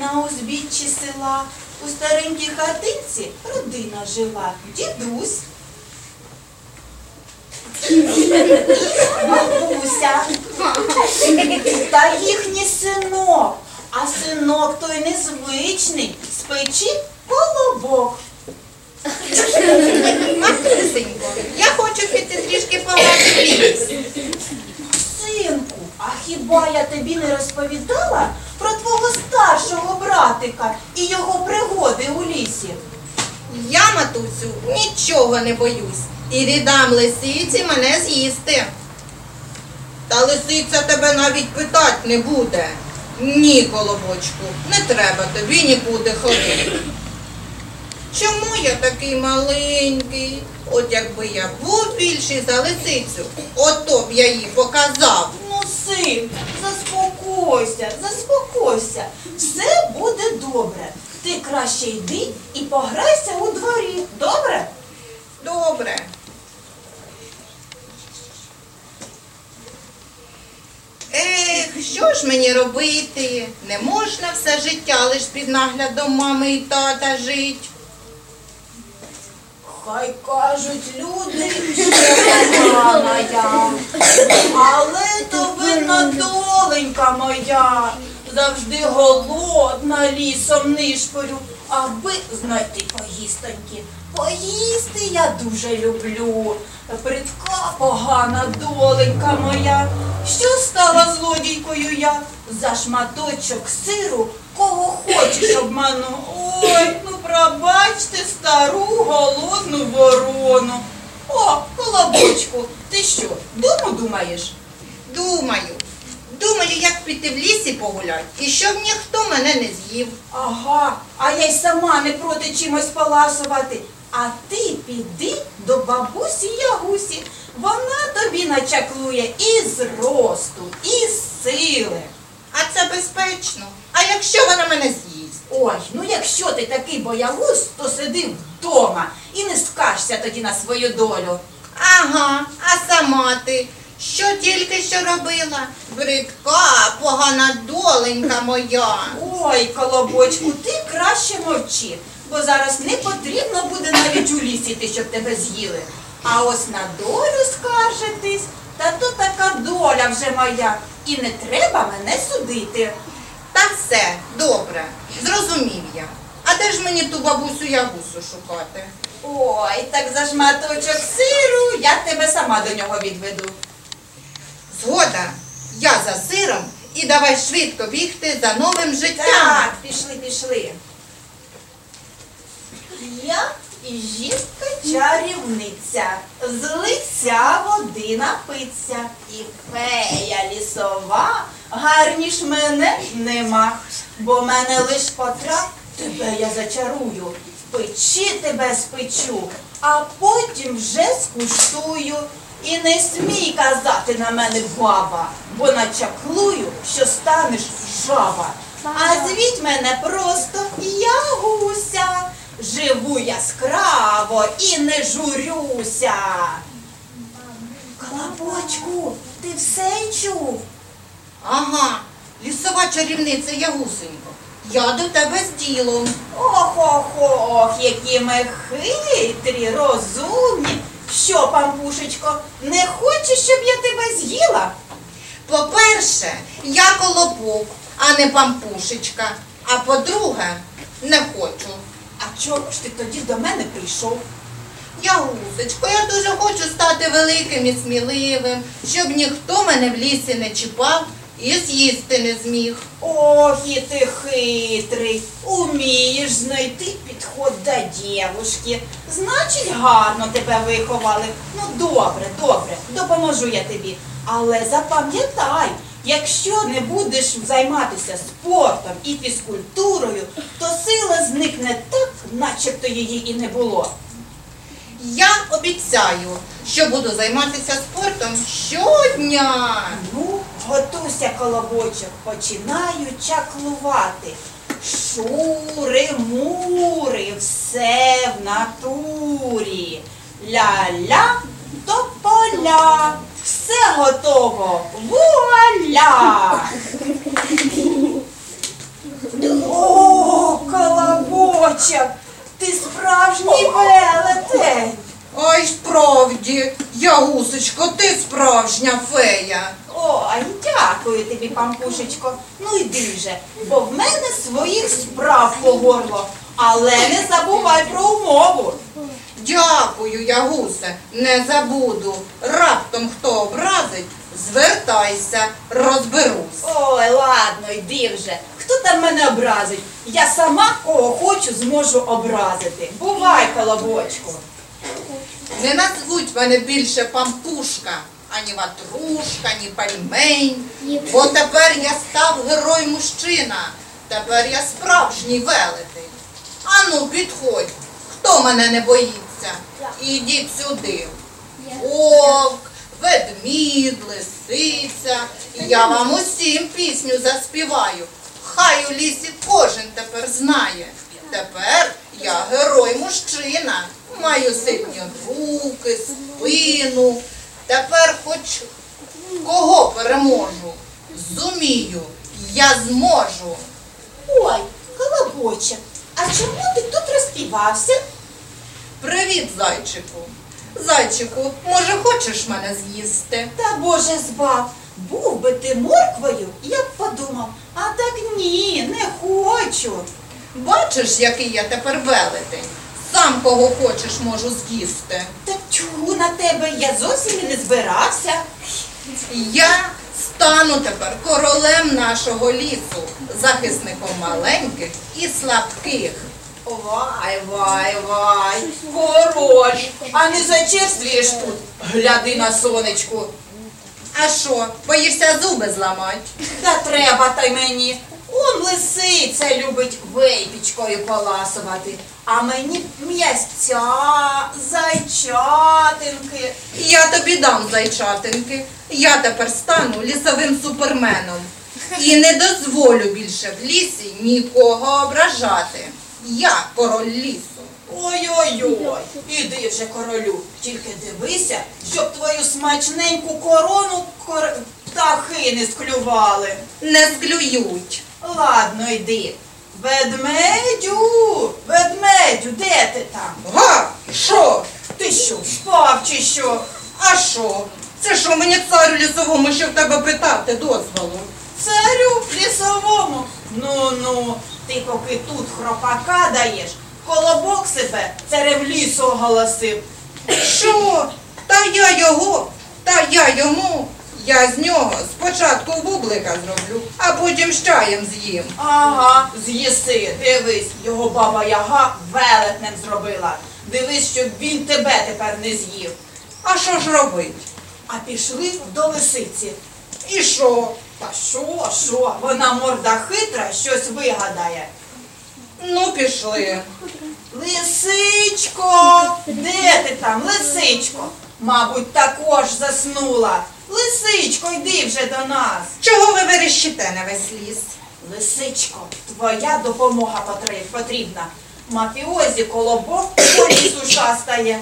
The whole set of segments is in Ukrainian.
На узбіччі села у старенькій хатинці родина жила, дідусь і бабуся та їхній синок. А синок той незвичний, з печі колобок. Я хочу піти трішки пограти. Синку, а хіба я тобі не розповідала про твого старшого братика і його пригоди у лісі? Я, матусю, нічого не боюсь і не дам лисиці мене з'їсти. Та лисиця тебе навіть питать не буде. Ні, колобочку, не треба тобі нікуди ходити. Чому я такий маленький? От якби я був більший за лисицю, ото б я їй показав. Ну, син, заспокойся, все буде добре. Ти краще йди і пограйся у дворі, добре? Добре. Ех, що ж мені робити? Не можна все життя лиш під наглядом мами і тата жити. Хай кажуть люди, що мама я, але то винна доленька моя, завжди голодна лісом нишпорю, аби знайти поїстоньки. Поїсти я дуже люблю, бридка погана доленька моя, що стала злодійкою я, за шматочок сиру кого хочеш обману. Ой, ну пробачте стару голодну ворону. О, колобочку, ти що, думаєш? Думаю, як піти в лісі погулять, і щоб ніхто мене не з'їв. Ага, а я й сама не проти чимось поласувати. А ти піди до бабусі Ягусі. Вона тобі начаклує і з росту, і з сили. А це безпечно. А якщо вона мене з'їсть? Ой, ну якщо ти такий боягуз, то сиди вдома і не скажешся тоді на свою долю. Ага, а сама ти? Що тільки що робила? Бридка, погана доленька моя. Ой, колобочку, ти краще мовчи, бо зараз не потрібно буде навіть у лісі йти, щоб тебе з'їли. А ось на долю скаржитись, та то така доля вже моя, і не треба мене судити. Та все, добре, зрозумів я. А де ж мені ту бабусю Ягусу шукати? Ой, так за шматочок сиру я тебе сама до нього відведу. Згода, я за сиром, і давай швидко бігти за новим життям. Так, пішли. Я і жінка-чарівниця, з лиця води напиться. І фея лісова, гарніш мене нема, бо мене лиш потрап, тебе я зачарую. Печі тебе спечу, а потім вже скуштую. І не смій казати на мене баба, бо начаклую, що станеш жаба. А звіть мене просто Ягуся. Живу яскраво і не журюся. Колобочку, ти все чув? Ага, лісова чарівниця Ягусенько, я до тебе з ділом. Ох, які ми хитрі, розумні. Що, пампушечко, не хочеш, щоб я тебе з'їла? По-перше, я колобок, а не пампушечка. А по-друге, не хочу. А чому ж ти тоді до мене прийшов? Ягусечко, я дуже хочу стати великим і сміливим, щоб ніхто мене в лісі не чіпав і з'їсти не зміг. Ох, і ти хитрий, умієш знайти підход до дівушки. Значить, гарно тебе виховали. Ну, добре, допоможу я тобі. Але запам'ятай, якщо не будеш займатися спортом і фізкультурою, то сила зникне так, начебто її і не було. Я обіцяю, що буду займатися спортом щодня. кухня. Ну, готуйся, колобочок, починаю чаклувати. Шури-мури, все в натурі. Ля-ля до поля, все готово, вуаля! О, колобочок, ти справжній велетень! Ой, справді, Ягусечко, ти справжня фея. Ой, дякую тобі, пампушечко. Ну йди вже, бо в мене своїх справ по горло. Але не забувай про умову. Дякую, Ягусе, не забуду. Раптом хто образить, звертайся, розберусь. Ой, ладно, йди вже. Хто там мене образить? Я сама кого хочу зможу образити. Бувай, колобочку. Не назвуть мене більше пампушка, ані ватрушка, ані пальмень. Бо тепер я став герой-мужчина, тепер я справжній велетень. Ану, підходь, хто мене не боїться? Ідіть сюди. Вовк, ведмідь, лисиця. Я вам усім пісню заспіваю. Хай у лісі кожен тепер знає. Тепер я герой-мужчина. Маю сильні руки, спину. Тепер хоч кого переможу. Зумію, я зможу. Ой, колобочок, а чому ти тут розпівався? Привіт, зайчику. Зайчику, може хочеш мене з'їсти? Та боже збав, був би ти морквою, я б подумав. А так ні, не хочу. Бачиш, який я тепер велетень. Сам кого хочеш можу з'їсти. Та чого на тебе? Я зовсім і не збирався. Я стану тепер королем нашого лісу, захисником маленьких і слабких. Вай, вай, вай, король, а не зачерствієш тут? Гляди на сонечку. А що, боїшся зуби зламати? Та треба та й мені. Он лисиця любить вейпічкою поласувати, а мені м'ясця, зайчатинки. Я тобі дам зайчатинки. Я тепер стану лісовим суперменом. І не дозволю більше в лісі нікого ображати. Я король лісу. Ой-ой-ой, іди вже королю. Тільки дивися, щоб твою смачненьку корону птахи не склювали. Не склюють. Ладно, йди. Ведмедю, ведмедю, де ти там? Га, що? Ти що, спав чи що? А що? Це що мені царю лісовому, що в тебе питати дозволу? Царю лісовому? Ну, ти поки тут хропака даєш, колобок себе царем лісу оголосив. Що? Та я йому. Я з нього спочатку бублика зроблю, а потім з чаєм з'їм. Ага, з'їси. Дивись, його баба Яга велетнем зробила. Дивись, щоб він тебе тепер не з'їв. А що ж робить? А пішли до лисиці. І що? Та що? Вона морда хитра, щось вигадає. Ну, пішли. Лисичко, де ти там, лисичко? Мабуть, також заснула. Лисичко, йди вже до нас. Чого ви верещите на весь ліс? Лисичко, твоя допомога потрібна. Мафіозі колобок по лісу шастає.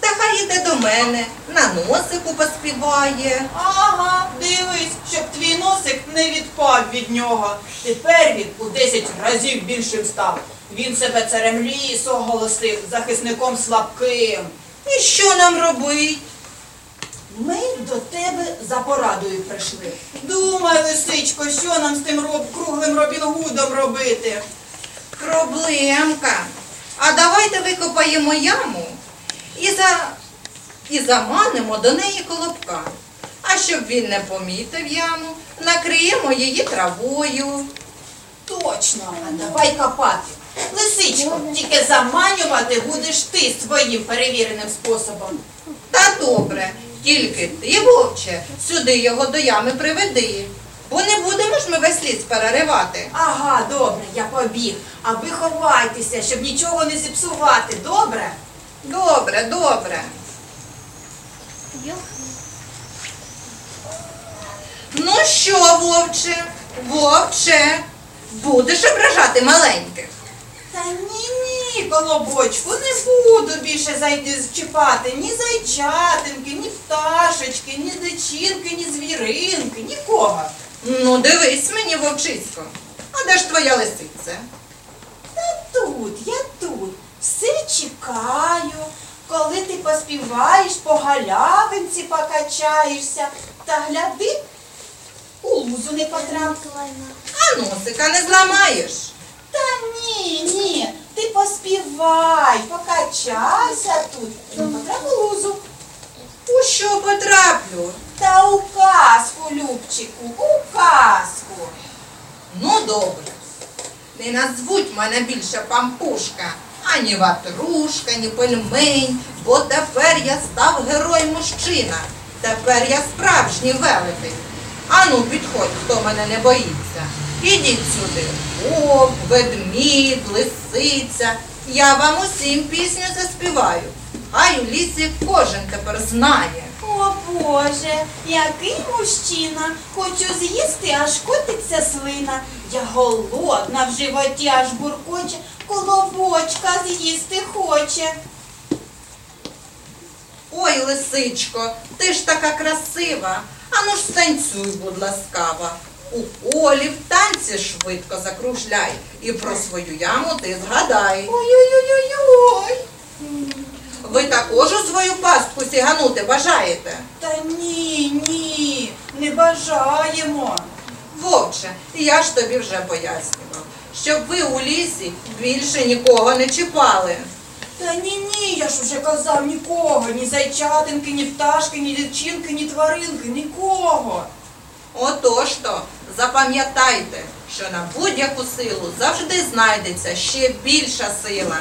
Та хай йде до мене, на носику поспіває. Ага, дивись, щоб твій носик не відпав від нього. Тепер він у 10 разів більшим став. Він себе царем лісу оголосив, захисником слабким. І що нам робить? Ми до тебе за порадою прийшли. Думай, лисичко, що нам з тим круглим Робін Гудом робити? Проблемка. А давайте викопаємо яму і заманимо до неї колобка. А щоб він не помітив яму, накриємо її травою. Точно, а давай копати. Лисичко, тільки заманювати будеш ти своїм перевіреним способом. Та добре. Тільки ти, вовче, сюди його до ями приведи, бо не будемо ж ми весь ліс переривати. Ага, добре, я побіг. А ви ховайтеся, щоб нічого не зіпсувати, добре? Добре. Ну що, вовче, будеш ображати маленьких? Та ні-ні, колобочку, не буду більше чіпати ні зайчатинки, ні пташечки, ні дичинки, ні звіринки, нікого. Ну дивись мені, вовчисько, а де ж твоя лисиця? Та тут, я тут, все чекаю, коли ти поспіваєш, по галявинці покачаєшся, та гляди, у лузу не потрапила. А носика не зламаєш? Та ні, ні, ти поспівай, покачайся тут, не потрап у лузу. У що потраплю? Та у казку, Любчику, у казку. Ну добре, не назвуть мене більше Пампушка, ані Ватрушка, ні Пельмень, бо тепер я став герой-мужчина, тепер я справжній велетень. Ану, підходь, хто мене не боїться. Ідіть сюди. Вовк, ведмідь, лисиця. Я вам усім пісню заспіваю. Хай у лісі кожен тепер знає. О, Боже, який мужчина. Хочу з'їсти, аж котиться слина. Я голодна, в животі аж буркоче. Колобочка з'їсти хоче. Ой, лисичко, ти ж така красива. Ану ж станцюй, будь ласкава. У полі в танці швидко закружляй. І про свою яму ти згадай. Ой-ой-ой-ой-ой. Ви також у свою пастку сіганути бажаєте? Та ні, ні, не бажаємо. Вовче, я ж тобі вже пояснював, щоб ви у лісі більше нікого не чіпали. Та ні-ні, я ж вже казав, нікого, ні зайчатинки, ні пташки, ні дівчинки, ні тваринки, нікого. Отож-то, запам'ятайте, що на будь-яку силу завжди знайдеться ще більша сила.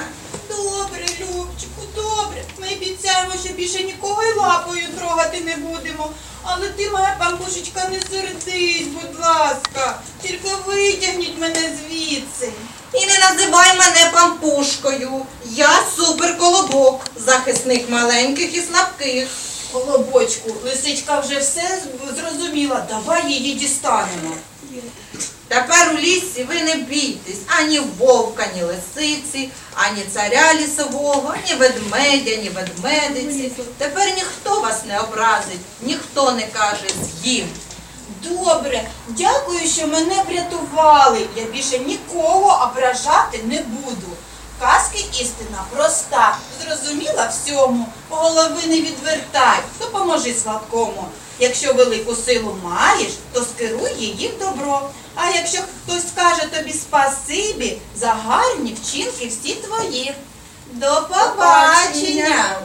Добре, Любчику, добре. Ми обіцяємо, що більше нікого й лапою трогати не будемо. Але ти, моя Пампушечка, не сердись, будь ласка. Тільки витягніть мене звідси. І не називай мене Пампушкою. Я суперколобок, захисник маленьких і слабких. Колобочку, лисичка вже все зрозуміла. Давай її дістанемо. Тепер у лісі ви не бійтесь ані вовка, ні лисиці, ані царя лісового, ані ведмедя, ні ведмедиці. Тепер ніхто вас не образить, ніхто не каже «з'їм». Добре, дякую, що мене врятували. Я більше нікого ображати не буду. Казки істина проста, зрозуміла всьому, голови не відвертай, допоможи слабкому. Якщо велику силу маєш, то скеруй її в добро. А якщо хтось скаже тобі спасибі, за гарні вчинки всі твої. До побачення!